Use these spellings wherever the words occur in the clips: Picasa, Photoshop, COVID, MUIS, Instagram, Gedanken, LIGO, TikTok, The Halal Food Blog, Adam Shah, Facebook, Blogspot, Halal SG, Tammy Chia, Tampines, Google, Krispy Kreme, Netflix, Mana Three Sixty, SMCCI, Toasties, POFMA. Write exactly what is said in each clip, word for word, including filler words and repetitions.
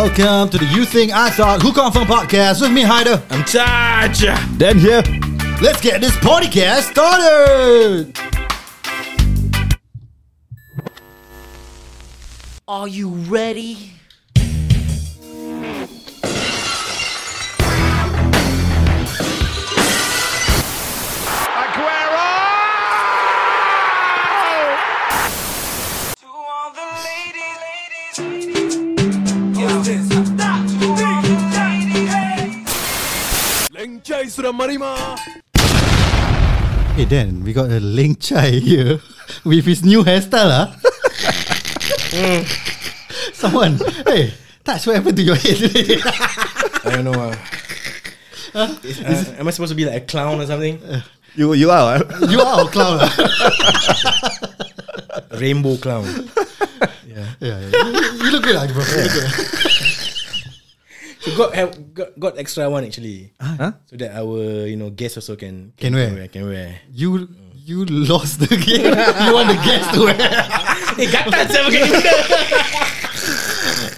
Welcome to the You Think I Thought Who Confirm Podcast with me, Haider. I'm Taj. Dan here. Let's get this podcast started. Are you ready? Hey Dan, we got a Leng Chai here with his new hairstyle ah. mm. Someone, hey, touch what happened to your head today? I don't know uh, huh? uh, Am I supposed to be like a clown or something? Uh, you you are uh? You are a clown uh? Rainbow clown. Yeah, yeah, yeah. You, you look good like bro. Yeah. You look good. So got, have, got got extra one actually, huh? So that our you know guests also can can, can wear. wear can wear. You you lost the game. You want the guests to wear? Hey, got that seven.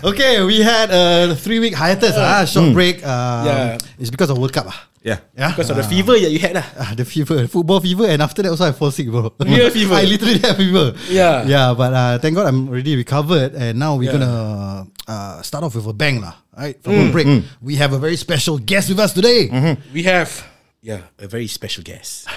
Okay, we had a three week hiatus. Ah, uh, uh, short mm. break. Um, yeah, it's because of World Cup. Ah, yeah, yeah. Because uh, of the fever that you had. Ah, uh, the fever, football fever, and after that also I fall sick, bro. Real fever. I literally had fever. Yeah, yeah. But uh, thank God I'm already recovered, and now we're yeah. gonna uh, start off with a bang, lah. Right, from mm, a break, mm. we have a very special guest with us today. Mm-hmm. We have, yeah, a very special guest.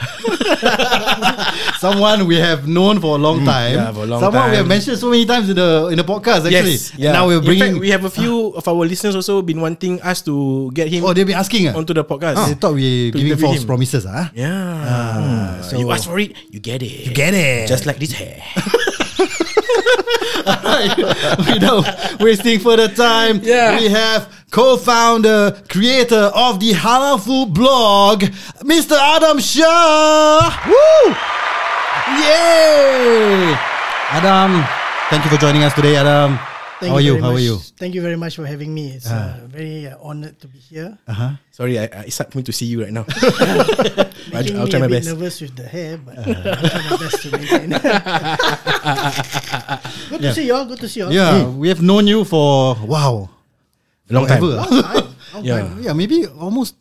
Someone we have known for a long time. Mm, yeah, for a long Someone time. we have mentioned so many times in the in the podcast. Actually, yes, yeah. Now we're bringing. In fact, we have a few uh, of our listeners also been wanting us to get him. Oh, they've been asking uh, onto the podcast. Oh, they thought we giving false him. promises, ah. Uh. Yeah. Uh, so you ask for it, you get it. You get it. Just like this hair. Alright, without wasting further time, yeah. we have co-founder, creator of the Halal Food Blog, Mister Adam Shah. Woo! Yay! Adam, thank you for joining us today, Adam. Thank How are you? you? How much. are you? Thank you very much for having me. It's uh. uh, very uh, honoured to be here. Uh-huh. Sorry, I, I, it's hard for me to see you right now. Making I'll, I'll try me my a bit best. Nervous with the hair, but uh. I'll try my best to maintain. Good yeah. to see you all. Good to see you all. Yeah, mm. we have known you for wow, long time. Long time. Long yeah, time. yeah, maybe almost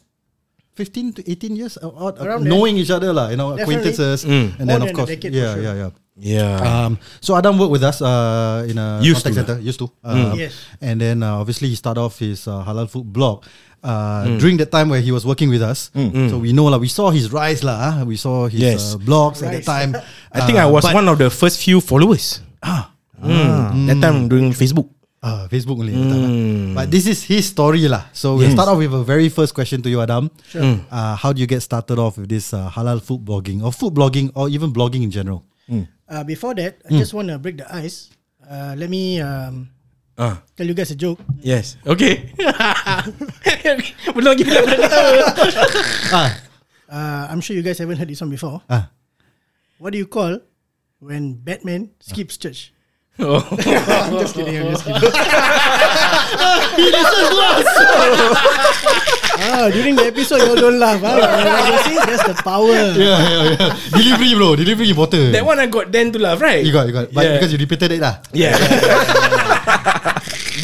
fifteen to eighteen years out, out knowing there. each other, lah. You know, Definitely. acquaintances, mm. and More then of course, decade, yeah, sure. yeah, yeah, yeah. Yeah. Um, so Adam worked with us uh, in a Used contact center. Used to. Uh, mm. yes. And then uh, obviously he started off his uh, Halal Food Blog uh, mm. during the time where he was working with us. Mm. So we know lah. We saw his rise lah. We saw his yes. uh, blogs rise. at that time. I uh, think I was one of the first few followers. Ah. Mm. Mm. That time during Facebook. Uh, Facebook only. Mm. That time, lah. But this is his story lah. So we'll yes. start off with a very first question to you, Adam. Sure. Mm. Uh, how do you get started off with this uh, Halal Food Blogging or food blogging or even blogging in general? Mm. Uh, before that, I mm. just want to break the ice. Uh, let me um, uh. tell you guys a joke. Yes. Okay. uh, I'm sure you guys haven't heard this one before. Uh. What do you call when Batman skips church? Oh. I'm just kidding. I'm just kidding. He just lost. Ah, during the episode, you all don't laugh. Ah, you see, that's the power. Yeah, yeah, yeah. Delivery, bro. Delivery water. That one I got Dan to laugh, right? You got, you got. But yeah. because you repeated it, lah. Yeah.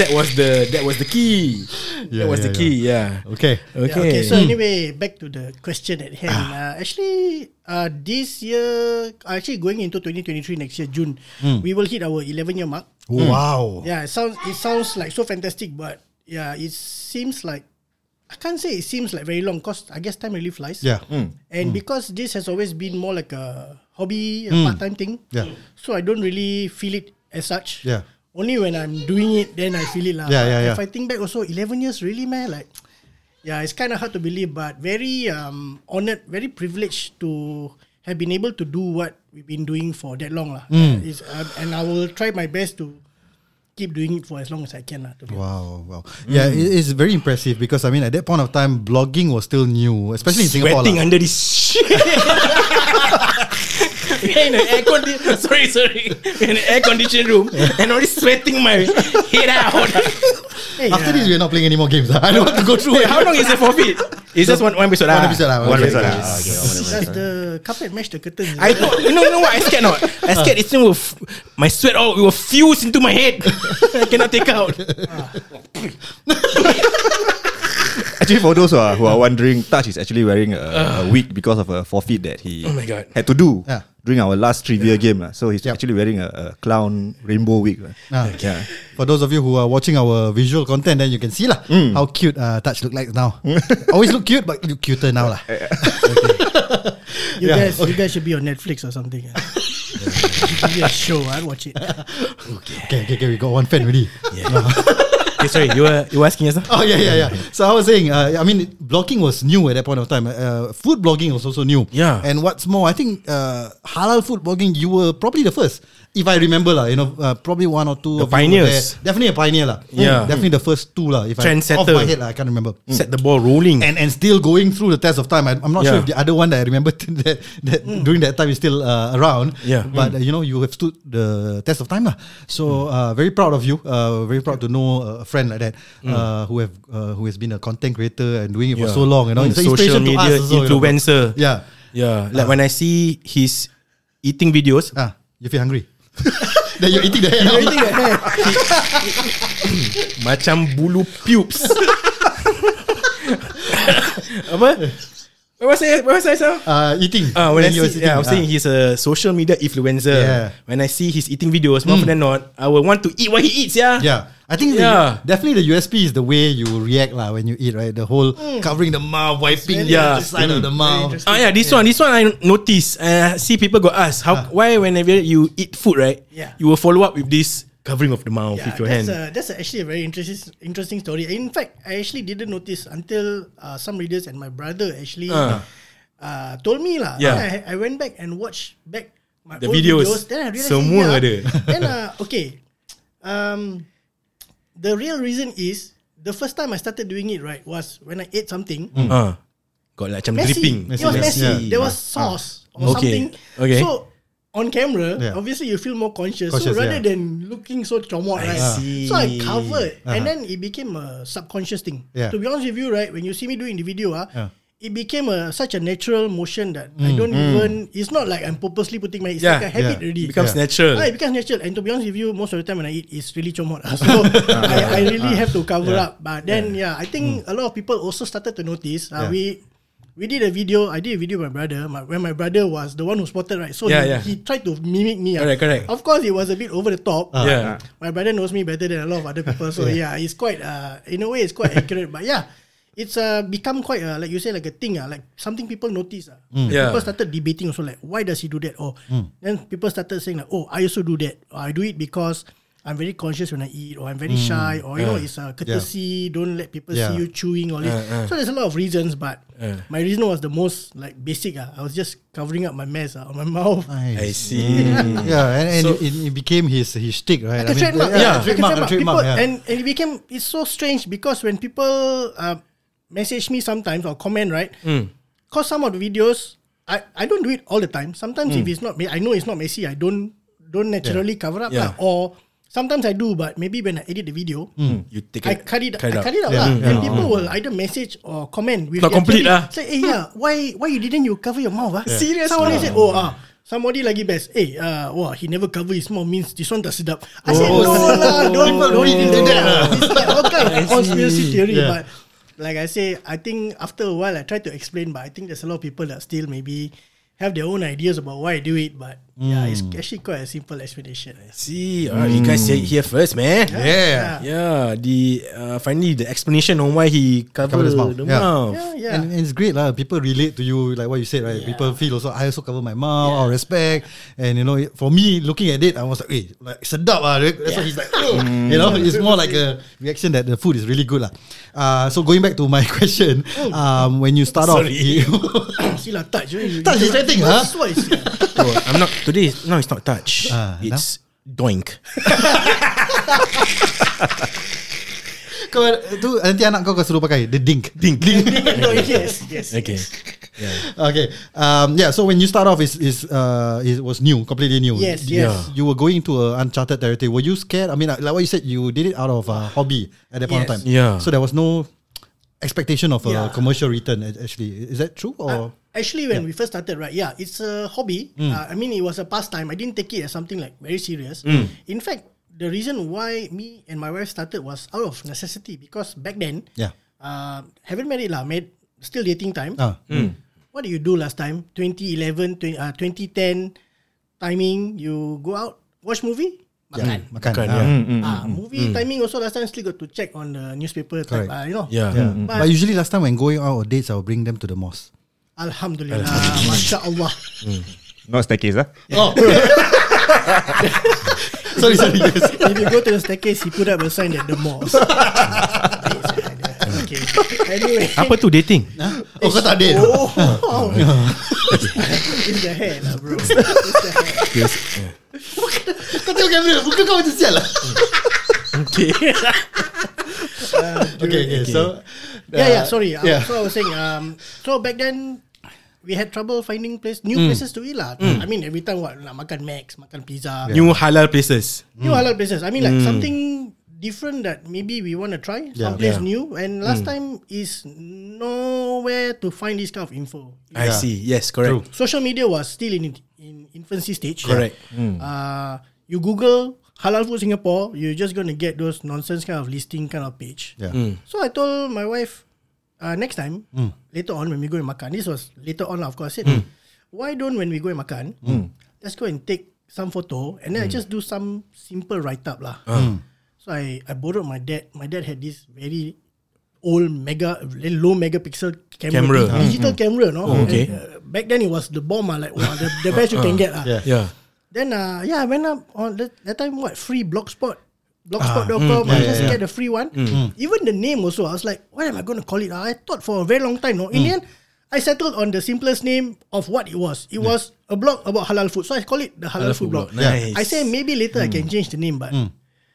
That was the that was the key. Yeah, that was yeah, the key. Yeah. yeah. Okay. Okay. Yeah, okay. So anyway, back to the question at hand. Ah. Uh, actually, uh, this year, actually going into twenty twenty-three next year, June, mm. we will hit our eleven year mark. Oh, mm. Wow. Yeah. It sounds it sounds like so fantastic, but yeah, it seems like I can't say it seems like very long because I guess time really flies. Yeah. Mm. And mm. because this has always been more like a hobby, a mm. part time thing. Yeah. So I don't really feel it as such. Yeah. Only when I'm doing it, then I feel it lah. Yeah, yeah, yeah. If I think back also, eleven years really, man. Like, yeah, it's kind of hard to believe, but very um honoured, very privileged to have been able to do what we've been doing for that long lah. Mm. Is uh, and I will try my best to keep doing it for as long as I can lah. To be wow, honest. wow. Yeah, mm. it is very impressive because I mean at that point of time, blogging was still new, especially in Singapore. Sweating under this shit. In an air condi- sorry, sorry. In an air conditioned room, and already sweating my head out. Hey, After yeah. this, we are not playing any more games. I don't want to go through hey, it. How long is it for feet? It's so just one, one episode. One episode. Ah. One episode. Okay. Ah. Okay. Does the carpet match the curtains? I know. You know, you know what? I scared not. I scared it's will f- my sweat all will fuse into my head. I cannot take out. Ah. Actually, for those who are, who are wondering, Taj is actually wearing a, a wig because of a forfeit that he oh my God. had to do yeah. during our last trivia yeah. game. So he's yep. actually wearing a, a clown rainbow wig. Ah. Yeah. For those of you who are watching our visual content, then you can see lah mm. how cute uh, Taj look like now. Always look cute, but look cuter now lah. Yeah. Okay. You yeah. guys, okay. you guys should be on Netflix or something. Uh. Give me a show, I'll watch it. Okay. Okay, okay, okay, we got one fan already. Yeah. No. Okay, sorry, you were you were asking us? Oh yeah, yeah, yeah. So I was saying, uh, I mean, blogging was new at that point of time. Uh, food blogging was also new. Yeah. And what's more, I think uh, halal food blogging, you were probably the first, if I remember lah. You know, uh, probably one or two. The of pioneers. Definitely a pioneer lah. Yeah. Mm, definitely mm. the first two lah. If I off my head lah, I can't remember. Set mm. the ball rolling. And and still going through the test of time. I, I'm not yeah. sure if the other one that I remember that, that mm. during that time is still uh, around. Yeah. But mm. uh, you know, you have stood the test of time lah. So mm. uh, very proud of you. Uh, very proud to know. Uh, friend like that mm. uh, who have uh, who has been a content creator and doing it yeah. for so long, you know, mm. it's social media to us also, influencer, you know? yeah yeah like uh. when I see his eating videos, ah, you feel hungry. Then you're eating the hair. You're eating the hair. Macam bulu pubes. Apa? What was I? What was I? So? Uh, eating. Uh, when I see, eating. Yeah, I'm saying ah. he's a social media influencer. Yeah. When I see his eating videos, more mm. than not, I will want to eat what he eats. Yeah. Yeah. I think yeah. the, definitely the U S P is the way you react lah when you eat, right? The whole mm. covering the mouth, wiping yeah. the side mm. of the mouth. Ah, yeah. This yeah. one, this one, I notice. I uh, see people go ask how ah. why whenever you eat food, right? Yeah. You will follow up with this covering of the mouth yeah, with your that's hand. A, that's a actually a very interesting interesting story. In fact, I actually didn't notice until uh, some readers and my brother actually uh. uh, told me lah. Yeah. I, I went back and watched back my the old videos. videos. Then I realized, semua yeah. ada. Then uh, okay, um, the real reason is the first time I started doing it right was when I ate something. Mm. Uh, got like some dripping. It was messy. Yeah. There was sauce uh. or okay. something. Okay. So on camera, yeah. obviously you feel more conscious. conscious so rather yeah. than looking so chomot, right? See. So I covered, uh-huh. and then it became a subconscious thing. Yeah. To be honest with you, right, when you see me doing the video, ah, yeah. it became a such a natural motion that mm. I don't mm. even. It's not like I'm purposely putting my. It's yeah. like a habit yeah. already. It becomes yeah. natural. Ah, it becomes natural, and to be honest with you, most of the time when I eat, it's really chomot. Ah. So I, I really have to cover yeah. up. But then, yeah, yeah I think mm. a lot of people also started to notice. Ah, yeah. we. We did a video. I did a video with my brother. My, when my brother was the one who spotted, right? So yeah, he, yeah. he tried to mimic me. Correct, uh. correct. Of course, it was a bit over the top. Uh, yeah. My brother knows me better than a lot of other people. So yeah, yeah it's quite. Uh, in a way, it's quite accurate. But yeah, it's uh, become quite uh, like you say, like a thing. Uh, like something people notice. Uh. Mm. Yeah. People started debating also, like, why does he do that? Or mm. then people started saying like, oh, I also do that. Or, I do it because I'm very conscious when I eat, or I'm very mm. shy, or you yeah. know, it's a courtesy. Yeah. Don't let people yeah. see you chewing all this. Uh, uh. So there's a lot of reasons, but uh. my reason was the most like basic. Uh. I was just covering up my mess uh, on my mouth. I see. yeah, and, and so it, it became his his shtick, right? Like a trademark. Yeah, trademark. People, and and it became it's so strange because when people uh, message me sometimes or comment, right? Mm. Cause some of the videos, I I don't do it all the time. Sometimes mm. if it's not, I know it's not messy. I don't don't naturally yeah. cover up yeah. uh, or. Sometimes I do, but maybe when I edit the video, mm. you take I it, cut it, cut I cut it out, yeah. Yeah. and yeah. people will either message or comment with not complete lah. Say, hey, yeah, why, why you didn't you cover your mouth? Ah? Yeah. Serious? Somebody no. said, oh ah, somebody lagi best. Hey, ah, uh, wow, he never cover his mouth means this one tak sedap. I oh, said no oh, lah, don't oh, don't even do that. Oh. It's like all kind of conspiracy theory, yeah. but like I say, I think after a while I try to explain, but I think there's a lot of people that still maybe have their own ideas about why I do it, but mm. yeah, it's actually quite a simple explanation. I see, mm. alright, you guys here first, man. Yeah, yeah. yeah. yeah. The uh, finally the explanation on why he covered his mouth. The yeah. mouth. Yeah, yeah. And, and it's great lah. People relate to you, like what you said, right? Yeah. People feel also. I also cover my mouth. Yeah. Or respect, and you know, for me looking at it, I was like, hey, like sedap lah. That's yeah. why he's like, oh. mm. you know, it's more like a reaction that the food is really good lah. Uh, so going back to my question, oh. um, when you start Sorry. off, sila touch, touch is setting, huh? So, I'm not today. No, it's not touch. Uh, it's no? doink. Kau tu nanti anak kau kau suruh pakai the dink, dink, dink. Doink, yes, yes. Okay, yeah. okay. Um, yeah. So when you start off, is is uh, it was new, completely new. Yes, yes. Yeah. You were going to uh, uncharted territory. Were you scared? I mean, like what you said, you did it out of uh, hobby at that point yes. of time. Yeah. So there was no expectation of yeah. a commercial return. Actually, is that true or? Uh, Actually, when yeah. we first started, right, yeah, it's a hobby. Mm. Uh, I mean, it was a pastime. I didn't take it as something like very serious. Mm. In fact, the reason why me and my wife started was out of necessity, because back then, yeah, uh, haven't married lah, made still dating time. Uh, mm. What do you do last time? twenty eleven, twenty, uh, twenty ten timing, you go out, watch movie, makan, yeah, makan. makan uh, yeah. mm, mm, uh, movie mm. timing also last time still got to check on the newspaper, type, uh, you know. Yeah. yeah. Mm, but, but usually last time when going out on dates, I will bring them to the mosque. Alhamdulillah, Masya Allah. Mm. Not staircase lah. Oh. Sorry, sorry. Yes. If you go to the staircase, he put up a sign at the mosque. Okay. Anyway. Apa tu dating? Huh? Oh, kau tak date? Oh, oh. It's the hair lah, bro. It's the hair. Yes. Yeah. Kau tengok kamera, muka kau macam sial lah. Okay. Uh, okay. Okay. So. Uh, yeah, yeah. Sorry. Yeah. Um, so I was saying. Um. So back then, we had trouble finding place, new mm. places to eat lah. Mm. I mean, every time what nak makan Max, makan pizza. Yeah. New halal places. New mm. halal places. I mean, like mm. something different that maybe we want to try. Yeah. Some place yeah. new. And last mm. time is nowhere to find this kind of info. I yeah. see. Yes, correct. True. Social media was still in in infancy stage. Correct. Yeah. Mm. Uh, you Google Halal Food Singapore, you're just gonna get those nonsense kind of listing kind of page. Yeah. Mm. So I told my wife, Uh, next time, mm. later on when we go and makan, this was later on lah, of course, I said, mm. why don't when we go and makan, mm. let's go and take some photo and then mm. I just do some simple write-up lah. Mm. So I, I borrowed my dad. My dad had this very old mega, low megapixel camera, camera. Thing, digital mm-hmm. camera, no? Oh, okay. And, uh, back then it was the bomb lah, like wow, the, the best you can get lah. Yeah. yeah. Then uh, yeah, I went up on that, that time what, free Blogspot. blogspot dot com ah, mm, yeah, I just yeah, get yeah. the free one. Mm. Even the name also, I was like, what am I going to call it? I thought for a very long time. No, in mm. the end, I settled on the simplest name of what it was. It yeah. was a blog about halal food, so I call it the Halal, halal Food Blog. blog. Nice. I say maybe later mm. I can change the name, but mm.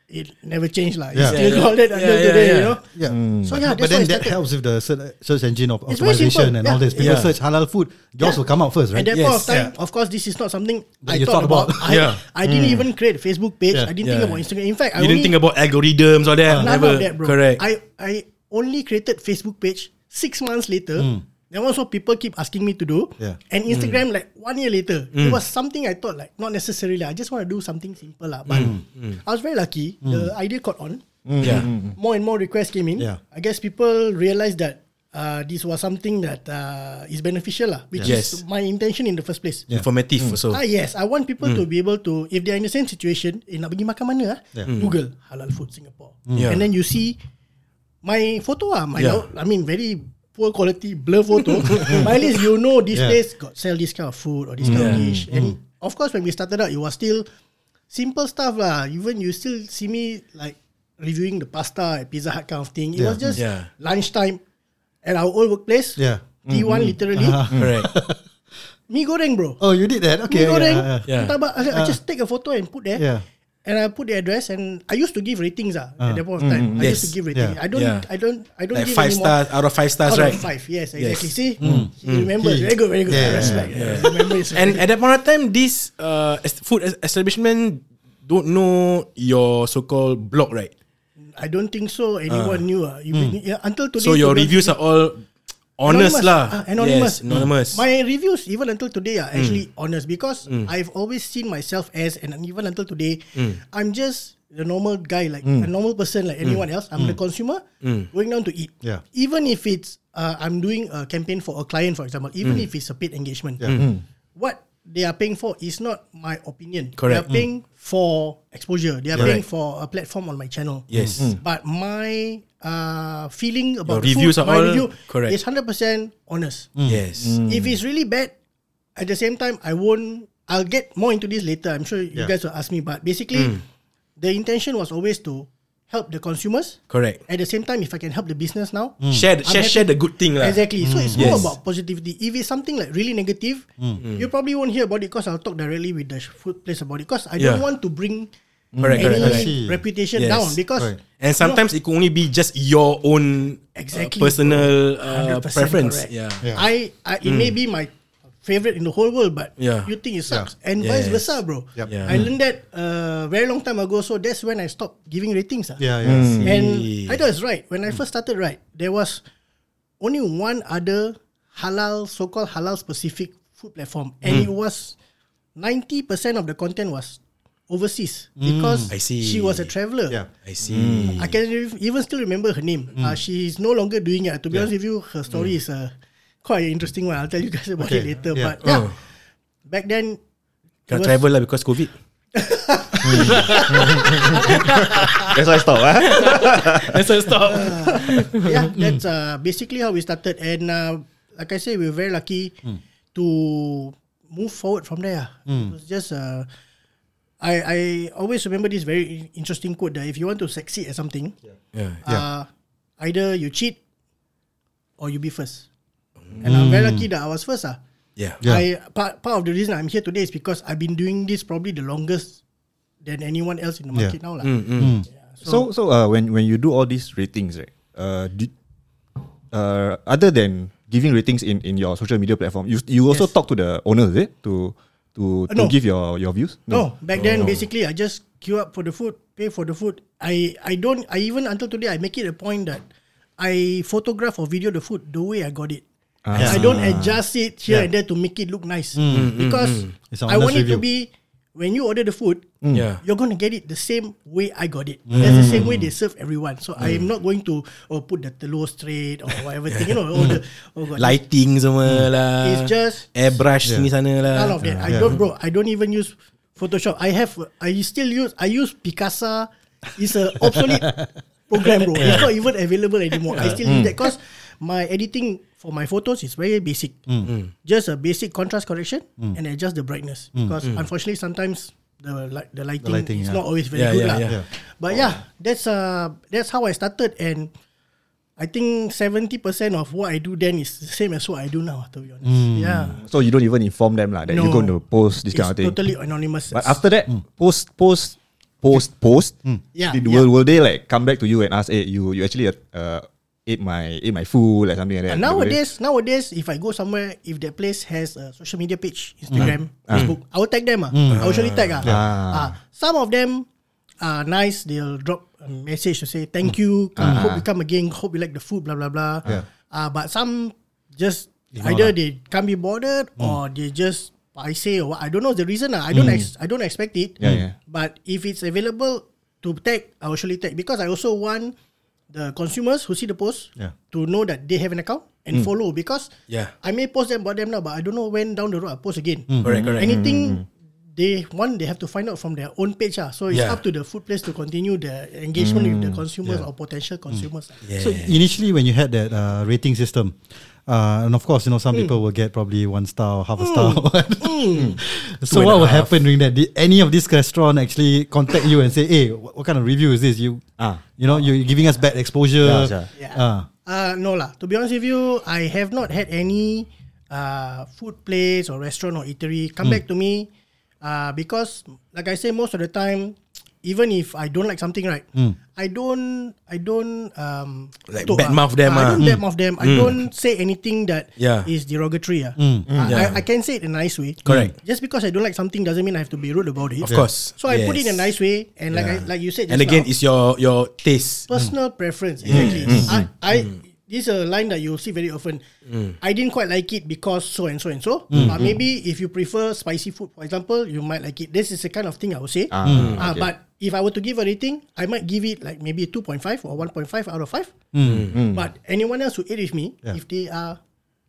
it never changed lah. Yeah. It's still yeah. called it until yeah, yeah, today, yeah. you know. Yeah. Mm. So yeah, but, but then that helps with the search engine of optimization and yeah. all this. People yeah. search halal food, yours yeah. will come out first, right? At that yes. point of time, yeah. of course, this is not something that I thought, thought about. about. I, yeah. I didn't mm. even create a Facebook page. Yeah. I didn't yeah. think about Instagram. In fact, you I didn't think about algorithms or that. None of that, bro. Correct. I I only created Facebook page six months later. Mm. And also people keep asking me to do. Yeah. And Instagram mm. like one year later. Mm. It was something I thought like, not necessarily. I just want to do something simple lah. But mm. Mm. I was very lucky. Mm. The idea caught on. Mm. Yeah. Mm. More and more requests came in. Yeah. I guess people realized that uh, this was something that uh, is beneficial lah. Which yes. is my intention in the first place. Yeah. Informative mm. also. Ah, yes. I want people mm. to be able to, if they're in the same situation, eh, nak pergi makan mana lah? Yeah. Mm. Google Halal Food Singapore. Mm. Yeah. And then you see my photo lah. My yeah. I mean, very poor quality blur photo, but at least you know this yeah. place got sell this kind of food or this yeah. kind of dish. Mm. And of course, when we started out, it was still simple stuff lah. Even you still see me like reviewing the pasta at Pizza Hut kind of thing. It yeah. was just yeah. lunchtime at our old workplace. Yeah, T one mm-hmm. literally. Uh, correct. Mee goreng, bro. Oh, you did that. Okay. Mee goreng. Yeah. Yeah. I just take a photo and put there. Yeah. And I put the address, and I used to give ratings ah uh, at that point of time. Mm, I yes. used to give ratings. Yeah. I don't, yeah. I don't, I don't like give five anymore. Stars out of five stars, out right? Out of five, yes, exactly. Yes. See, mm. he mm. remembers very good, very good. Yeah, yeah, yeah. Remember. And at that point of time, this uh, food establishment don't know your so-called blog, right? I don't think so. Anyone uh. knew ah. Uh, mm. yeah, until today. So your reviews are all honest lah. Anonymous. La. Uh, anonymous. Yes, anonymous. Mm. My reviews even until today are actually mm. honest, because mm. I've always seen myself as, and even until today, mm. I'm just the normal guy, like mm. a normal person like mm. anyone else. I'm mm. the consumer mm. going down to eat. Yeah. Even if it's, uh, I'm doing a campaign for a client, for example, even mm. if it's a paid engagement, yeah. mm. what they are paying for is not my opinion. Correct. They are paying mm. for exposure. They are yeah. paying right. for a platform on my channel. Yes. Mm. But my uh, feeling about your reviews food, are my all review correct. Is one hundred percent honest. Mm. Yes. Mm. If it's really bad, at the same time, I won't. I'll get more into this later. I'm sure you yeah. guys will ask me. But basically, mm. the intention was always to help the consumers. Correct. At the same time, if I can help the business now, mm. share, share, share the good thing lah. Exactly. Mm. So it's yes. more about positivity. If it's something like really negative, mm. you probably won't hear about it, because I'll talk directly with the food place about it, because I yeah. don't want to bring correct, any correct. reputation yes. down, because correct. And sometimes you know, it could only be just your own exactly, uh, personal uh, preference. Yeah. yeah. I, I it mm. may be my favorite in the whole world, but yeah. you think it sucks, yeah. and vice yes. versa, bro. Yep. Yeah. I learned that uh, very long time ago, so that's when I stopped giving ratings. Uh. Yeah, yeah. Mm. And I thought it's right. When I first started, right, there was only one other halal, so-called halal specific food platform, and mm. it was ninety percent of the content was overseas mm. because I see. she was a traveller. Yeah, I see. Mm. I can even still remember her name. Mm. Uh, she is no longer doing it. To be yeah. honest with you, her story mm. is uh, quite an interesting one. I'll tell you guys about okay. it later. Yeah. But oh. yeah, back then, can't travel lah because COVID. That's why I stop. Huh? That's why I stop. Uh, yeah, that's uh, basically how we started. And uh, like I say, we were very lucky mm. to move forward from there. Mm. It was just. Uh, I, I always remember this very interesting quote that if you want to succeed at something, yeah. Yeah, yeah. Uh, either you cheat or you be first. Mm. And I'm very lucky that I was first. Uh. Yeah. yeah. I part, part of the reason I'm here today is because I've been doing this probably the longest than anyone else in the market yeah. now. Lah. Mm, mm. Mm. Yeah, so so, so uh, when, when you do all these ratings, right? Uh, did, uh, other than giving ratings in, in your social media platform, you you also yes. talk to the owners, is it? To To, to no. give your, your views? No, no. back then oh. basically I just queue up for the food, pay for the food. I, I don't, I even until today I make it a point that I photograph or video the food the way I got it. Ah. Yes. I don't adjust it here yeah. and there to make it look nice. Mm, because mm, mm, mm. I want it review. to be, when you order the food, mm. yeah. you're going to get it the same way I got it. Mm. That's the same way they serve everyone. So mm. I am not going to oh, put the telur straight or whatever yeah. thing. You know, all the oh God, lighting semua mm. lah. It's just airbrush yeah. ni sana lah. None of that. Yeah. I don't, bro. I don't even use Photoshop. I have. I still use. I use Picasa. It's a obsolete program, bro. It's not even available anymore. I still mm. use that because my editing for my photos is very basic. Mm. Just a basic contrast correction mm. and adjust the brightness mm. because mm. unfortunately sometimes the li- the lighting, the lighting is yeah. not always very yeah, good. Yeah, yeah. Yeah. But oh. yeah, that's uh that's how I started, and I think seventy percent of what I do then is the same as what I do now, to be honest. Mm. Yeah. So you don't even inform them like that no, you're going to post this kind of thing. It's totally anonymous. But after that, mm. post post post post mm. yeah, did, yeah. Will, will they like come back to you and ask, hey, you you actually uh Eat my eat my food or something like that. And nowadays, nowadays, if I go somewhere, if that place has a social media page, Instagram, mm. Facebook, mm. I will tag them. Uh. Mm. I will surely tag. Uh. Yeah. Uh, some of them are nice. They'll drop a message to say, thank you, uh. hope you come again, hope you like the food, blah, blah, blah. Yeah. Uh, but some just, yeah. either they can't be bothered mm. or they just, I say, or what, I don't know the reason. Uh. I, don't mm. ex- I don't expect it. Yeah, yeah. But if it's available to tag, I will surely tag. Because I also want the consumers who see the post yeah. to know that they have an account and mm. follow, because yeah. I may post them about them now, but I don't know when down the road I post again. Mm. Correct, correct. Anything mm. they want, they have to find out from their own page. Ah. So it's yeah. up to the food place to continue the engagement mm. with the consumers yeah. or potential consumers. Mm. Yeah. So initially when you had that uh, rating system, Uh, and of course, you know, some mm. people will get probably one star, half a star. Mm. mm. So what will half. happen during that? Did any of this restaurant actually contact you and say, "Hey, what, what kind of review is this? You, ah. you know, you're giving us bad exposure." Yeah, yeah. Ah. Uh, no lah. To be honest with you, I have not had any uh, food place or restaurant or eatery come mm. back to me uh, because, like I say, most of the time, even if I don't like something, right, mm. I don't, I don't um, like talk, badmouth uh, them. I don't mm. badmouth them. Mm. I don't say anything that yeah. is derogatory. Uh. Mm. Mm. I, yeah. I, I can say it in a nice way. Correct. Just because I don't like something doesn't mean I have to be rude about it. Of course. So yes. I put it in a nice way, and like yeah. I, like you said. Just and again, now, it's your your taste, personal mm. preference. Exactly. Mm. I, I mm. this is a line that you'll see very often. Mm. I didn't quite like it because so and so and so. Mm. But maybe if you prefer spicy food, for example, you might like it. This is the kind of thing I would say. Ah. Mm. Uh, okay. But if I were to give a rating, I might give it like maybe two point five or one point five out of five. Mm. Mm. But anyone else who ate with me, yeah. if they are,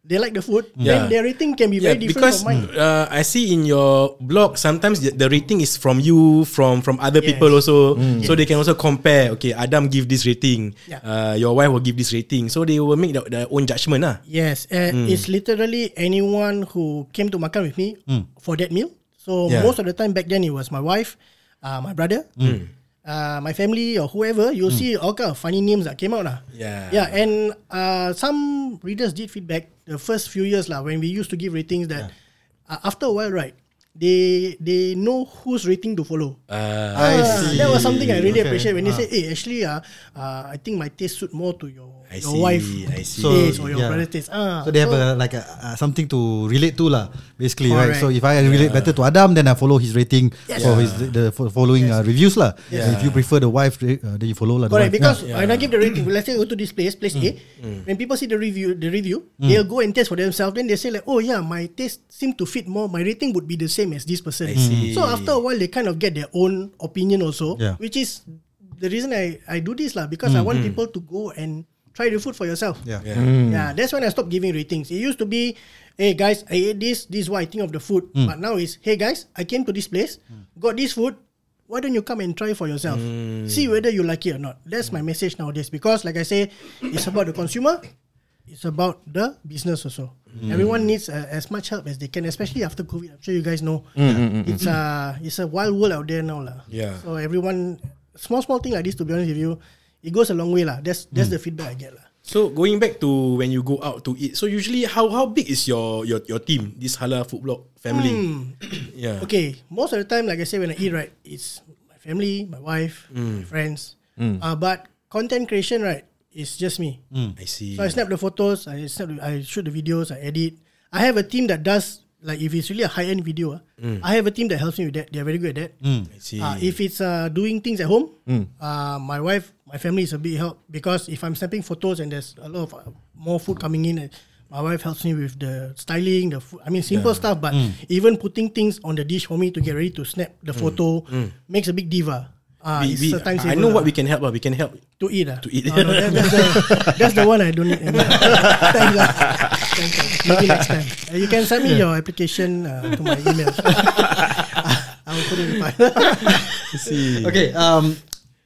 they like the food, yeah. then their rating can be yeah, very different from mine. Because uh, I see in your blog, sometimes the, the rating is from you, from from other yes. people also. Mm. Yes. So they can also compare, okay, Adam give this rating, yeah. uh, your wife will give this rating. So they will make the, their own judgment. Ah. Yes, uh, mm. it's literally anyone who came to makan with me mm. for that meal. So yeah. most of the time back then, it was my wife, Uh, my brother, mm. uh, my family or whoever, you'll mm. see all kind of funny names that came out. Lah. Yeah. Yeah, and uh, some readers did feedback the first few years lah, when we used to give ratings that yeah. uh, after a while, right, they they know whose rating to follow. Uh, uh, I see. That was something I really okay. appreciate when uh. they say, hey, actually, uh, uh, I think my taste suit more to your I your see, wife I see. So, taste or your yeah. brother taste. Ah, so they so have a, like a, uh, something to relate to lah, basically, correct. Right? So if I relate yeah. better to Adam, then I follow his rating yes. or his the following yes. uh, reviews lah. Yeah. If you prefer the wife, uh, then you follow lah. Correct, the wife. Because yeah. when I give the rating, let's say go to this place, place mm. A. Mm. When people see the review, the review, mm. they'll go and taste for themselves. Then they say like, oh yeah, my taste seem to fit more. My rating would be the same as this person. Mm. So after a while, they kind of get their own opinion also, yeah. which is the reason I, I do this lah, because mm. I want mm. people to go and try the food for yourself. Yeah, yeah. Mm. yeah. That's when I stopped giving ratings. It used to be, hey guys, I ate this. This is what I think of the food. Mm. But now it's, hey guys, I came to this place, mm. got this food. Why don't you come and try for yourself? Mm. See whether you like it or not. That's mm. my message nowadays. Because like I say, it's about the consumer. It's about the business also. Mm. Everyone needs uh, as much help as they can, especially after COVID. I'm sure you guys know. Mm, mm, mm, it's a uh, it's a wild world out there now lah. Yeah. So everyone, small small thing like this, to be honest with you, it goes a long way lah. That's that's mm. the feedback I get lah. So going back to when you go out to eat, so usually how how big is your your, your team, this Halal Food Blog family? Mm. yeah. Okay. Most of the time, like I say, when I eat right, it's my family, my wife, mm. my friends. Mm. Uh, but content creation, right, it's just me. Mm. I see. So I snap the photos, I snap, the, I shoot the videos, I edit. I have a team that does, like if it's really a high end video, mm. I have a team that helps me with that. They are very good at that. Mm. I see. Uh, if it's uh, doing things at home, mm. uh, my wife. My family is a big help, because if I'm snapping photos and there's a lot of uh, more food coming in, my wife helps me with the styling, the food. I mean, simple yeah. stuff, but mm. even putting things on the dish for me to get ready to snap the mm. photo mm. makes a big diva. Uh, we, we, I know what we can help, but we can help to eat. Uh. To eat. Uh, no, that, that's, the, that's the one I don't need. Thank you. Thank you. Maybe next time. Uh, you can send me yeah. your application uh, to my email. I will put it in my. See. Okay. Um.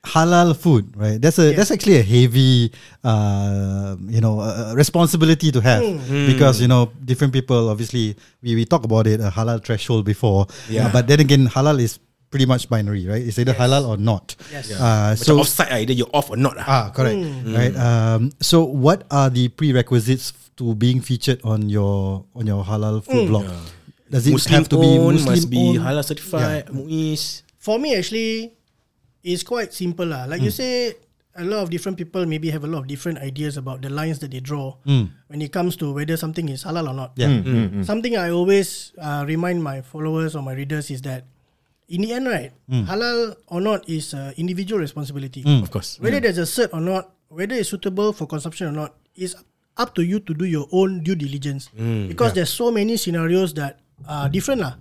Halal food, right? That's a yeah. that's actually a heavy, uh, you know, uh, responsibility to have, mm. because you know different people. Obviously, we we talked about it, a halal threshold before, yeah. uh, but then again, halal is pretty much binary, right? It's either yes. halal or not. Yes. Yeah. Uh, so offside, either you're off or not. Ah, correct. Mm. Right. Um. So, what are the prerequisites to being featured on your on your Halal Food mm. blog? Yeah. Does it Muslim have to be Muslim? Must be owned? Halal certified. Yeah. M U I S. For me, actually, it's quite simple lah. Like mm. you say, a lot of different people maybe have a lot of different ideas about the lines that they draw mm. when it comes to whether something is halal or not. Yeah. Mm. Mm. Mm. Something I always uh, remind my followers or my readers is that in the end, right, mm. halal or not is uh, individual responsibility. Mm. Of course. Whether yeah. there's a cert or not, whether it's suitable for consumption or not, is up to you to do your own due diligence. Mm. Because yeah. there's so many scenarios that are different lah.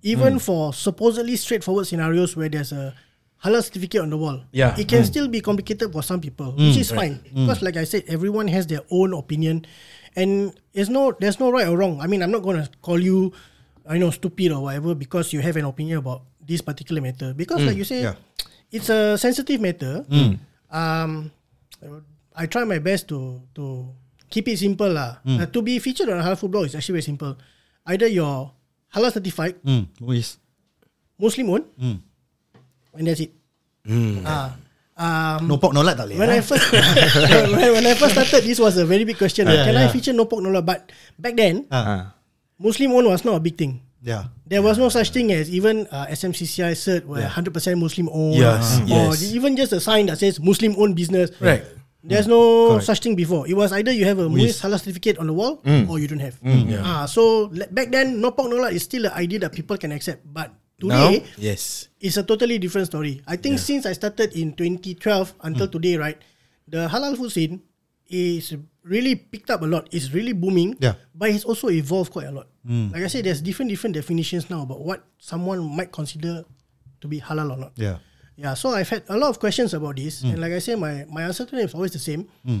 Even mm. for supposedly straightforward scenarios where there's a halal certificate on the wall. Yeah. It can mm. still be complicated for some people, mm, which is right. fine. Mm. Because like I said, everyone has their own opinion, and there's no there's no right or wrong. I mean, I'm not going to call you, I know, stupid or whatever because you have an opinion about this particular matter. Because mm, like you say, yeah. it's a sensitive matter. Mm. Um, I try my best to to keep it simple lah. Mm. Uh, to be featured on a Halal Food Blog is actually very simple. Either you're halal certified, mm, Muslim owned, mm. and that's it. Mm. Uh, um, no pork, no lard tak boleh. When eh? I first when, when I first started, this was a very big question. Yeah, Can yeah. I feature no pork, no lard? But back then, uh-huh. Muslim owned was not a big thing. Yeah, there was yeah. no such thing as even uh, S M C C I cert where yeah. one hundred percent Muslim owned, yes. or yes. even just a sign that says Muslim owned business. Right. There's no Correct. Such thing before. It was either you have a M U I S halal certificate on the wall mm. or you don't have. Mm, yeah. uh, so back then, no pork, no lard is still an idea that people can accept, but today, now? Yes, it's a totally different story. I think yeah. since I started in twenty twelve until mm. today, right, the halal food scene is really picked up a lot. It's really booming, yeah. but it's also evolved quite a lot. Mm. Like I said, there's different different definitions now about what someone might consider to be halal or not. Yeah, yeah. So I've had a lot of questions about this, mm. and like I say, my my answer to them is always the same. Mm.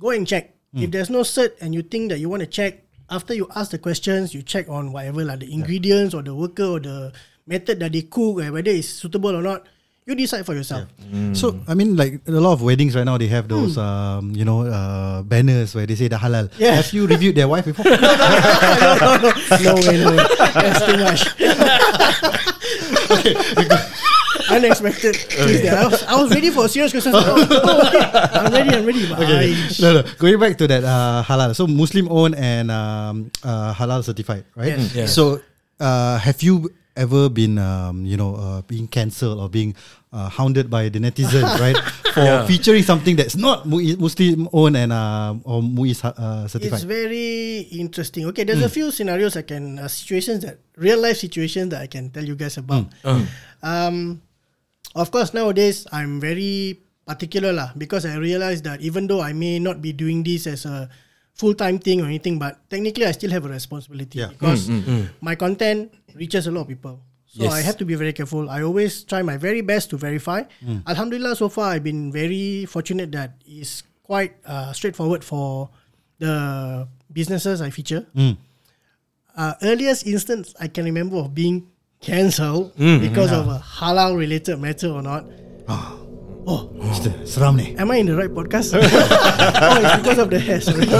Go and check. Mm. If there's no cert and you think that you want to check, after you ask the questions, you check on whatever like the ingredients yeah. or the worker or the method that they cook, whether it's suitable or not. You decide for yourself. Yeah. Mm. So I mean, like a lot of weddings right now, they have those mm. um, you know uh, banners where they say the halal. Yeah. Have you reviewed their wife before? no, no, no, no, no, way, no way. That's too much. okay. Unexpected. Okay. I, was, I was ready for a serious question. Oh, okay. I'm ready, I'm ready. Okay. No, no. Going back to that uh, halal. So Muslim owned and um, uh, halal certified, right? Yes. Yes. So uh, have you ever been um, you know uh, being cancelled or being uh, hounded by the netizens, right? for yeah. featuring something that's not Muslim owned and uh, or M U I S uh, certified. It's very interesting. Okay, there's mm. a few scenarios I can uh, situations that real life situations that I can tell you guys about. Mm. Uh. Um, of course, nowadays I'm very particular lah, because I realize that even though I may not be doing this as a full-time thing or anything, but technically I still have a responsibility yeah. because mm, mm, mm. my content reaches a lot of people. So yes. I have to be very careful. I always try my very best to verify. Mm. Alhamdulillah, so far I've been very fortunate that it's quite uh, straightforward for the businesses I feature. Mm. Uh, earliest instance I can remember of being cancelled mm, because yeah. of a halal-related matter or not. Oh. Oh, seram ni. Am I in the right podcast? Oh, it's because of the hair. Sorry.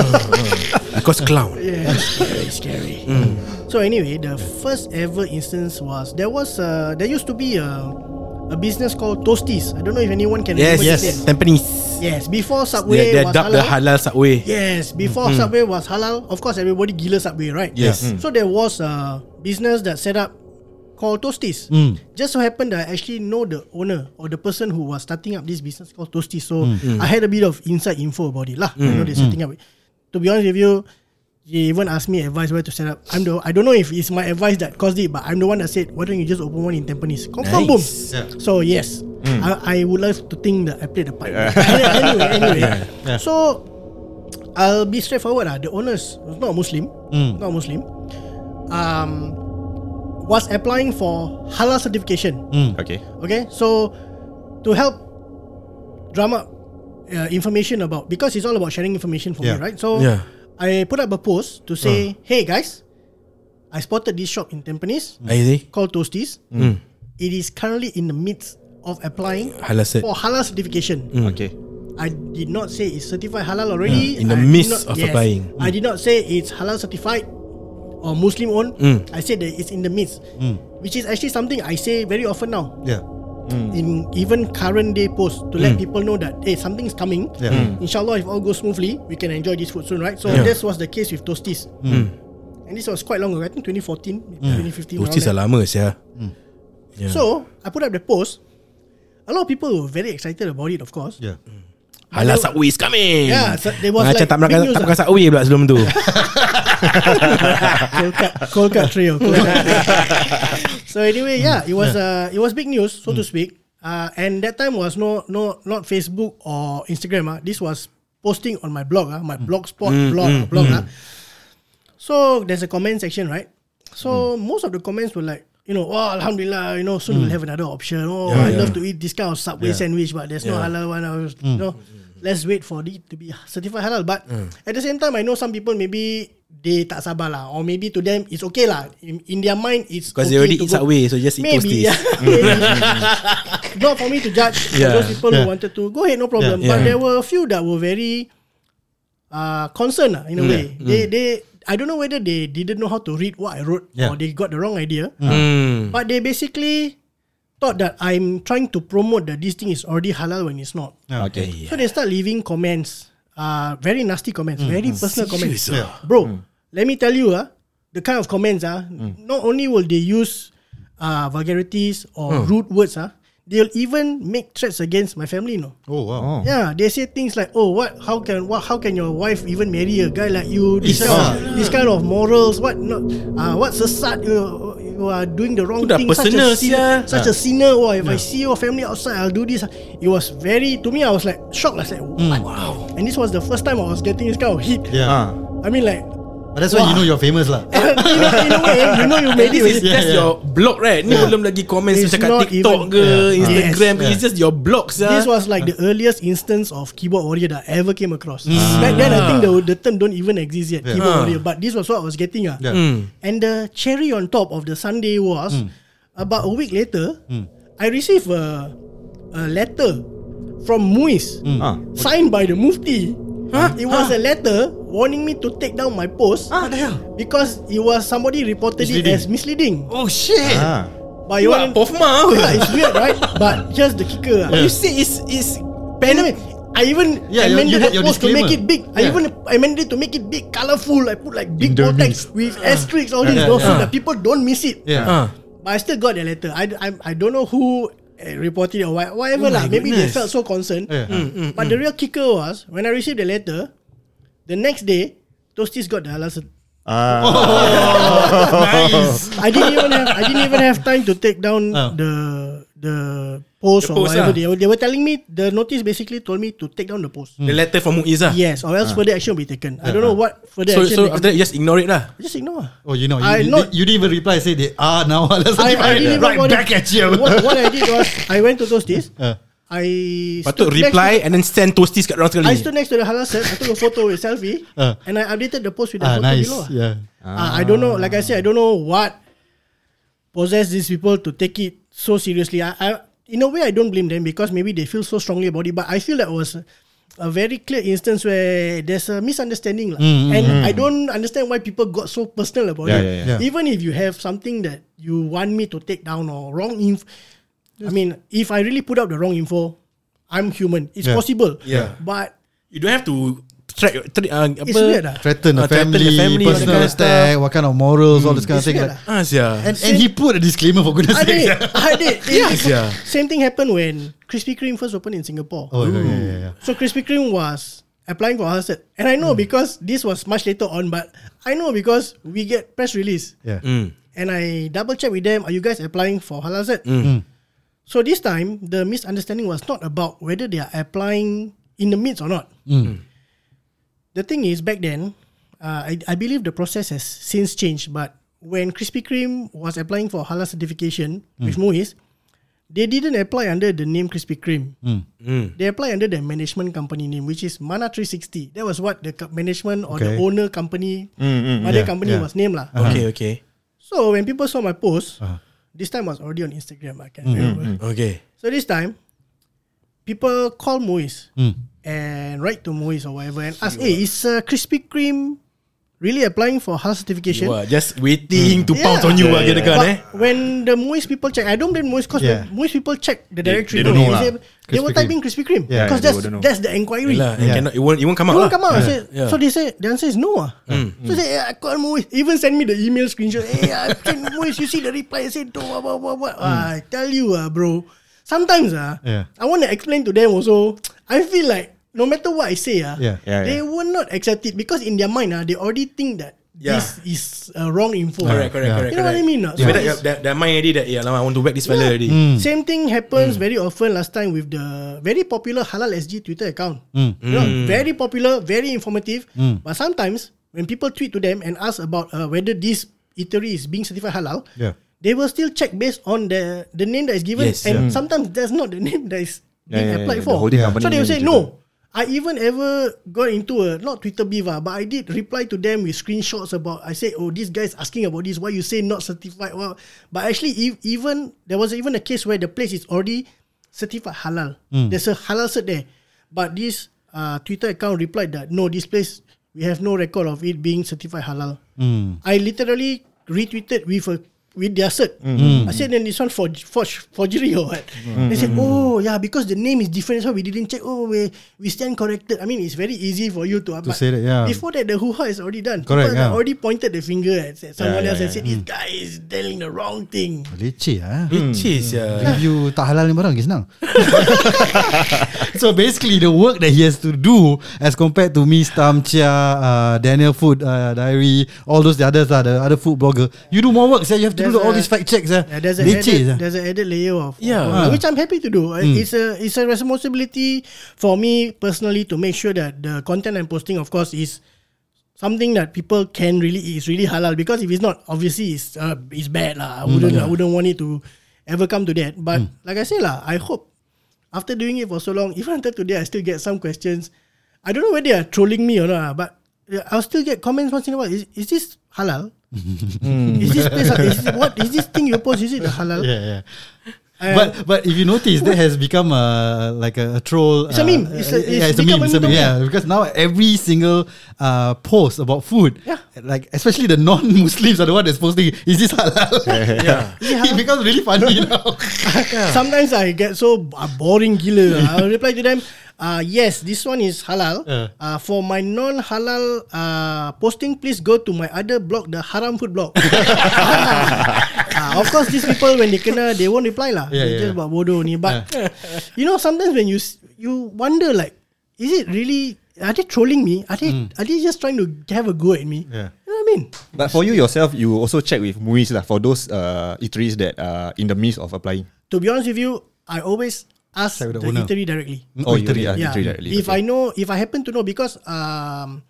Because clown. Yeah, scary, scary. Mm. So anyway, the first ever instance was there was uh, there used to be a a business called Toasties. I don't know if anyone can yes, remember yes. this. Yes, Tampines. Yes, before Subway they, they was halal. The halal Subway. Yes, before mm. Subway was halal. Of course, everybody gila Subway, right? Yes. Mm. So there was a business that set up called Toasties. Mm. Just so happened that I actually know the owner or the person who was starting up this business called Toasties. So mm. I had a bit of inside info about it lah. Mm. I know they're setting mm. up. To be honest with you, he even asked me advice where to set up. I'm the I don't know if it's my advice that caused it, but I'm the one that said, "Why don't you just open one in Tampines?" Confirm, boom. Yeah. So yes, mm. I, I would like to think that I played a part. anyway, anyway. Yeah. Yeah. So I'll be straightforward lah. The owners was not Muslim, mm. not Muslim. Um. Was applying for halal certification. Mm. Okay. Okay. So to help drum up uh, information about, because it's all about sharing information for yeah. me, right? So yeah. I put up a post to say, uh. "Hey guys, I spotted this shop in Tampines mm. called Toasties. Mm. It is currently in the midst of applying halal for halal certification." Mm. Okay. I did not say it's certified halal already. Mm. In the I midst not, of yes, applying, mm. I did not say it's halal certified or Muslim owned. mm. I said that it's in the midst, mm. which is actually something I say very often now. Yeah. Mm. In even current day posts to mm. let people know that hey, something's coming. Yeah. Mm. Inshallah, if all goes smoothly, we can enjoy this food soon, right? So yeah. this was the case with Toasties, mm. and this was quite long ago. I think twenty fourteen, mm. twenty fifteen. Toasties are lama, yeah. Mm. yeah. So I put up the post. A lot of people were very excited about it, of course. Yeah. Mm. Halal Subway is coming. Yeah, so there was macam like tak pernah tak pernah Subway pula sebelum tu. Cold cut trio. So anyway, yeah, it was uh, it was big news, so mm. to speak. Uh, and that time was no no not Facebook or Instagram. Uh. This was posting on my blog, uh, my mm. blogspot mm. blog mm. blog. Mm. Uh. So there's a comment section, right? So mm. most of the comments were like, you know, oh, alhamdulillah, you know, soon mm. we'll have another option. Oh, yeah, I yeah. love to eat this kind of Subway yeah. sandwich, but there's yeah. no halal one. I was, mm. You know, let's wait for it to be certified halal. But mm. at the same time, I know some people maybe they tak sabar lah, or maybe to them it's okay lah. In, in their mind, it's because okay they already to eat Subway, so just eat Toasties. Yeah, not for me to judge. Yeah. Those people yeah. who wanted to go ahead, no problem. Yeah. Yeah. But there were a few that were very uh, concerned lah, in a yeah. way. Mm. They they. I don't know whether they didn't know how to read what I wrote yeah. or they got the wrong idea. Mm. But they basically thought that I'm trying to promote that this thing is already halal when it's not. Okay. Yeah. So they start leaving comments, uh, very nasty comments, mm. very personal comments. Yeah. Bro, mm. let me tell you, uh, the kind of comments, uh, mm. not only will they use uh, vulgarities or mm. rude words, uh, they'll even make threats against my family, no? Oh wow! Yeah, they say things like, "Oh, what? How can what? How can your wife even marry a guy like you? This, kind of, this kind of morals, what? Not, uh, what sesat you, you are doing the wrong thing. Such a sinner, yeah. such a sinner. Oh, if yeah. I see your family outside, I'll do this." It was very to me. I was like shocked. I was like, mm. wow! And this was the first time I was getting this kind of hit. Yeah, I mean like. But that's why wow. you know you're famous lah. you, know, you know you know you made it. It's yeah, just yeah. your blog, right? Ni yeah. belum lagi comments macam TikTok even, ke, yeah. Instagram. Yes. It's just your blogs. Yeah. This was like the earliest instance of keyboard warrior that I ever came across. Mm. Back then, I think the the term don't even exist yet, yeah. keyboard uh. warrior. But this was what I was getting ah. Yeah. Mm. And the cherry on top of the Sunday was mm. about a week later, mm. I received a, a letter from M U I S mm. uh. signed by the Mufti. Huh? It was huh? a letter warning me to take down my post ah, because it was somebody reported misleading. it as misleading. Oh shit! Ah. But you want pofma? Yeah, it's weird, right? But just the kicker. But yeah. you see, it's it's pandemic. I even yeah, amended the post to make it big. Yeah. I even amended to make it big, colourful. I put like big bold text with ah. asterisks, all yeah, this, yeah, yeah. so yeah. that people don't miss it. Yeah. Ah. But I still got the letter. I I I don't know who report it or whatever oh lah. Maybe goodness. They felt so concerned. Yeah. Mm, mm, but mm. the real kicker was when I received the letter, the next day, Toasties got the halal. Uh. Oh, nice. I didn't even have I didn't even have time to take down oh. the the post the or post whatever. Lah. They, they were telling me the notice basically told me to take down the post. The letter from MUIS lah. Yes, or else uh. further action will be taken. Yeah. I don't know what further so, action. So after that, you just ignore it lah. Just ignore. Oh, you know, you, I not, you didn't even reply. Say they are now. Let's I, I didn't right even back it. At you. What, what I did was I went to Toasties. Uh. I patut reply and then send Toasties kat orang sekali. I stood next to the halal set. I took a photo with selfie uh. and I updated the post with the ah, photo nice. Below. Yeah. Ah. I don't know. Like I said, I don't know what possessed these people to take it so seriously. I, I, in a way, I don't blame them because maybe they feel so strongly about it. But I feel that was a very clear instance where there's a misunderstanding, mm, and mm. I don't understand why people got so personal about yeah, it. Yeah, yeah. Yeah. Even if you have something that you want me to take down or wrong info. I mean, if I really put out the wrong info, I'm human. It's yeah. possible. Yeah. But you don't have to tra- tra- uh, it's weird lah. Threaten the uh, family, the family, personal attack, what kind of morals, mm, all this kind of thing. Like. Ah, yeah. and, and he put a disclaimer for goodness' sake. I did. I did. Yes. Yeah. Same thing happened when Krispy Kreme first opened in Singapore. Oh, yeah, yeah, yeah, yeah. So Krispy Kreme was applying for halal cert. And I know mm. because this was much later on, but I know because we get press release. Yeah. Mm. And I double check with them, are you guys applying for halal cert? Mm. Mm. So this time, the misunderstanding was not about whether they are applying in the midst or not. Mm. The thing is, back then, uh, I, I believe the process has since changed, but when Krispy Kreme was applying for halal certification mm. with MUIS, they didn't apply under the name Krispy Kreme. Mm. Mm. They applied under their management company name, which is Mana Three Sixty. That was what the management or okay. the owner company, mm, mm, other yeah, company yeah. was named lah. Uh-huh. Okay, okay. So when people saw my post, uh-huh. this time was already on Instagram. I can't mm-hmm. remember. Okay. So this time, people call MUIS mm. and write to MUIS or whatever and ask, "Hey, is uh, Krispy Kreme really applying for halal certification?" You are just waiting mm. to yeah. pounce on you. Yeah, yeah, yeah. But when the MUIS people check, I don't blame MUIS because yeah. MUIS people check the directory. They, they, don't know they, they were typing Krispy Kreme yeah, because yeah, that's that's the inquiry. Yeah, yeah. Cannot, it, won't, it won't come out. It won't come out. Yeah. Say, yeah. So they say the answer is no. Mm. So they say, yeah, I call MUIS. Even send me the email screenshot. Hey, I send MUIS. You see the reply. I say, do what what what what. Mm. Ah, I tell you, ah, uh, bro. Sometimes ah, uh, yeah. I want to explain to them also. I feel like. No matter what I say, uh, yeah, yeah, they yeah. will not accept it because in their mind, uh, they already think that yeah. this is uh, wrong info. Correct, correct, yeah. correct. You know correct. What I mean? Uh? So yeah. that, that, that mind already that yeah, I want to whack this fella yeah. already. Mm. Same thing happens mm. very often last time with the very popular Halal S G Twitter account. Mm. You know, mm. very popular, very informative. Mm. But sometimes when people tweet to them and ask about uh, whether this eatery is being certified halal, yeah. they will still check based on the the name that is given, yes, and yeah. sometimes that's not the name that is being yeah, applied yeah, yeah, for. The so they will say no. I even ever got into a, not Twitter beef, but I did reply to them with screenshots about, I said, oh, this guy's asking about this, why you say not certified? Well, but actually, if, even, there was even a case where the place is already certified halal. Mm. There's a halal cert there. But this uh, Twitter account replied that, no, this place, we have no record of it being certified halal. Mm. I literally retweeted with a with their cert. Mm-hmm. I said, then this one for for forgery or what? Mm-hmm. They said, oh, yeah, because the name is different, so we didn't check. Oh, we, we stand corrected. I mean, it's very easy for you to, to say that, yeah. Before that, the hoo-ha is already done. Correct, yeah. already pointed the finger at someone yeah, else yeah, and yeah. said, this mm. guy is telling the wrong thing. Leceh, ah. Leceh, yeah. If you tak halal ni barang, it's now. So basically, the work that he has to do as compared to me, Tam Chia, uh, Daniel Food uh, Diary, all those the others, uh, the other food blogger, you do more work, so you have to There's do a, all these fact checks. Uh. Yeah, there's, an added, there's an added layer of, yeah. of uh. which I'm happy to do. Mm. It's a it's a responsibility for me personally to make sure that the content I'm posting, of course, is something that people can really is really halal. Because if it's not, obviously, it's uh, it's bad lah. I wouldn't mm, yeah. I wouldn't want it to ever come to that. But mm. like I say lah, I hope after doing it for so long, even until today, I still get some questions. I don't know whether they are trolling me or not, but I'll still get comments once in a while. Is is this halal? Mm. Is this place, is this, what is this thing you post? Is it halal? Yeah, yeah. Uh, but but if you notice, that has become a like a, a troll. It's uh, a meme. It's a, it's yeah, it's a meme. It's a meme. Yeah, because now every single uh, post about food, yeah. like especially the non-Muslims are the one that's posting. Is this halal? Yeah, yeah. yeah. It becomes really funny now. yeah. Sometimes I get so boring, gila. I reply to them. Uh, yes, this one is halal. Uh. Uh, for my non-halal uh, posting, please go to my other blog, the Haram Food Blog. uh, of course, these people when they kena, they won't reply lah. Yeah, they yeah. just buat bodoh ni. But yeah. you know, sometimes when you you wonder like, is it really? Are they trolling me? Are they mm. are they just trying to have a go at me? Yeah. You know what I mean? But for you yourself, you also check with MUIS lah for those uh, eateries that are in the midst of applying. To be honest with you, I always ask the, the eatery directly. Oh, eatery, yeah. eatery directly. If okay. I know, if I happen to know, because um,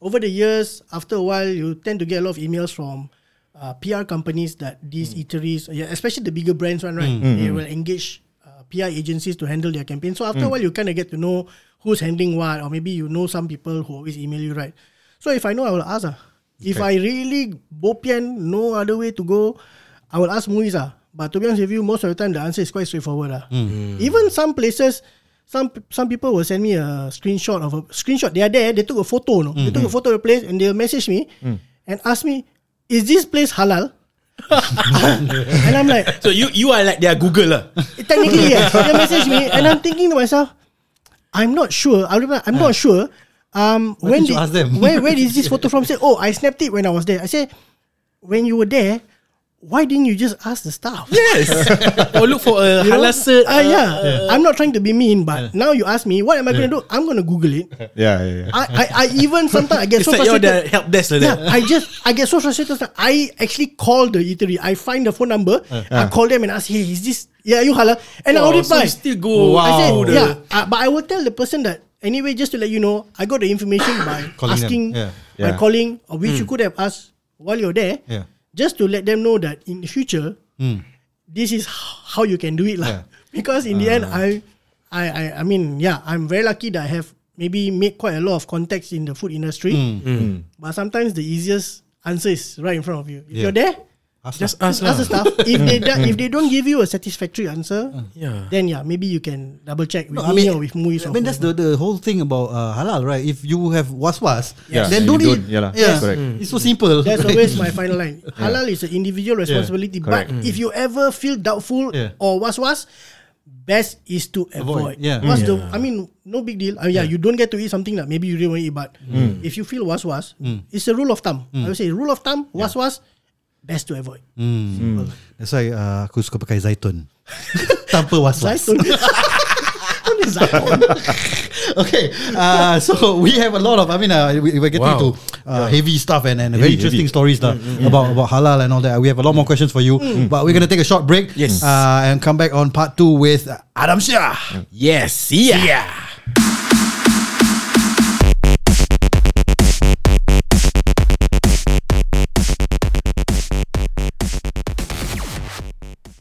over the years, after a while, you tend to get a lot of emails from uh, P R companies that these mm. eateries, especially the bigger brands one, right? Mm. They mm. will engage uh, P R agencies to handle their campaign. So after mm. a while, you kind of get to know who's handling what, or maybe you know some people who always email you, right? So if I know, I will ask. Uh. If okay. I really bopian, no other way to go, I will ask MUIS. Uh. But to be honest with you, most of the time the answer is quite straightforward. Uh. Mm-hmm. Even some places, some some people will send me a screenshot of a screenshot. They are there, they took a photo, no? Mm-hmm. They took a photo of the place and they'll message me mm. and ask me, is this place halal? And I'm like, so you you are like their Google. Uh. Technically, yes. They message me and I'm thinking to myself, I'm not sure. I'm not sure. Um, when did, did where where is this photo from? Say, oh, I snapped it when I was there. I say, when you were there, why didn't you just ask the staff? Yes. Or look for a halal cert. Ah, yeah. Uh, I'm not trying to be mean, but yeah. now you ask me, what am I yeah. going to do? I'm going to Google it. Yeah, yeah, yeah. I, I, I even sometimes I get so frustrated. Help desk like yeah, that. I just I get so frustrated. I actually call the eatery. I find the phone number. Uh, I uh. call them and ask, hey, is this? Yeah, you halal? And wow, I will reply. So still go. Wow. I say, yeah. Uh, but I will tell the person that anyway, just to let you know, I got the information by calling asking, yeah. by yeah. calling, or which mm. you could have asked while you're there. Yeah. Just to let them know that in the future, mm. this is how you can do it. Yeah. Because in uh. the end, I, I, I, I mean, yeah, I'm very lucky that I have maybe made quite a lot of contacts in the food industry. Mm. Mm. But sometimes the easiest answer is right in front of you. If yeah. you're there, ask just us, ask, ask the staff. If they da- if they don't give you a satisfactory answer, uh, yeah. then yeah, maybe you can double check with no, me I mean, or with MUIS. I mean, that's the, the whole thing about uh, halal, right? If you have was-was, yes. then yeah, don't eat. Yeah, yeah. Correct. Mm. It's so simple. That's always my final line. Halal yeah. is an individual responsibility, yeah, but mm. if you ever feel doubtful yeah. or was-was, best is to avoid. avoid. Yeah. What's yeah. the? I mean, no big deal. I mean, yeah, yeah, you don't get to eat something that maybe you really want to eat, but mm. if you feel was-was, mm. it's a rule of thumb. Mm. I would say rule of thumb, was-was, best to avoid. Mm. Mm. That's why uh, aku suka pakai zaitun. Tanpa was-was. Zaitun. Okay. Uh, so we have a lot of. I mean, uh, we, we're getting wow. to uh, heavy stuff and, and heavy, very interesting heavy. stories mm, mm, about yeah. about halal and all that. We have a lot more questions for you, mm. but we're gonna take a short break. Yes. Uh, and come back on part two with Adam Shah. Yes. Yeah. yeah.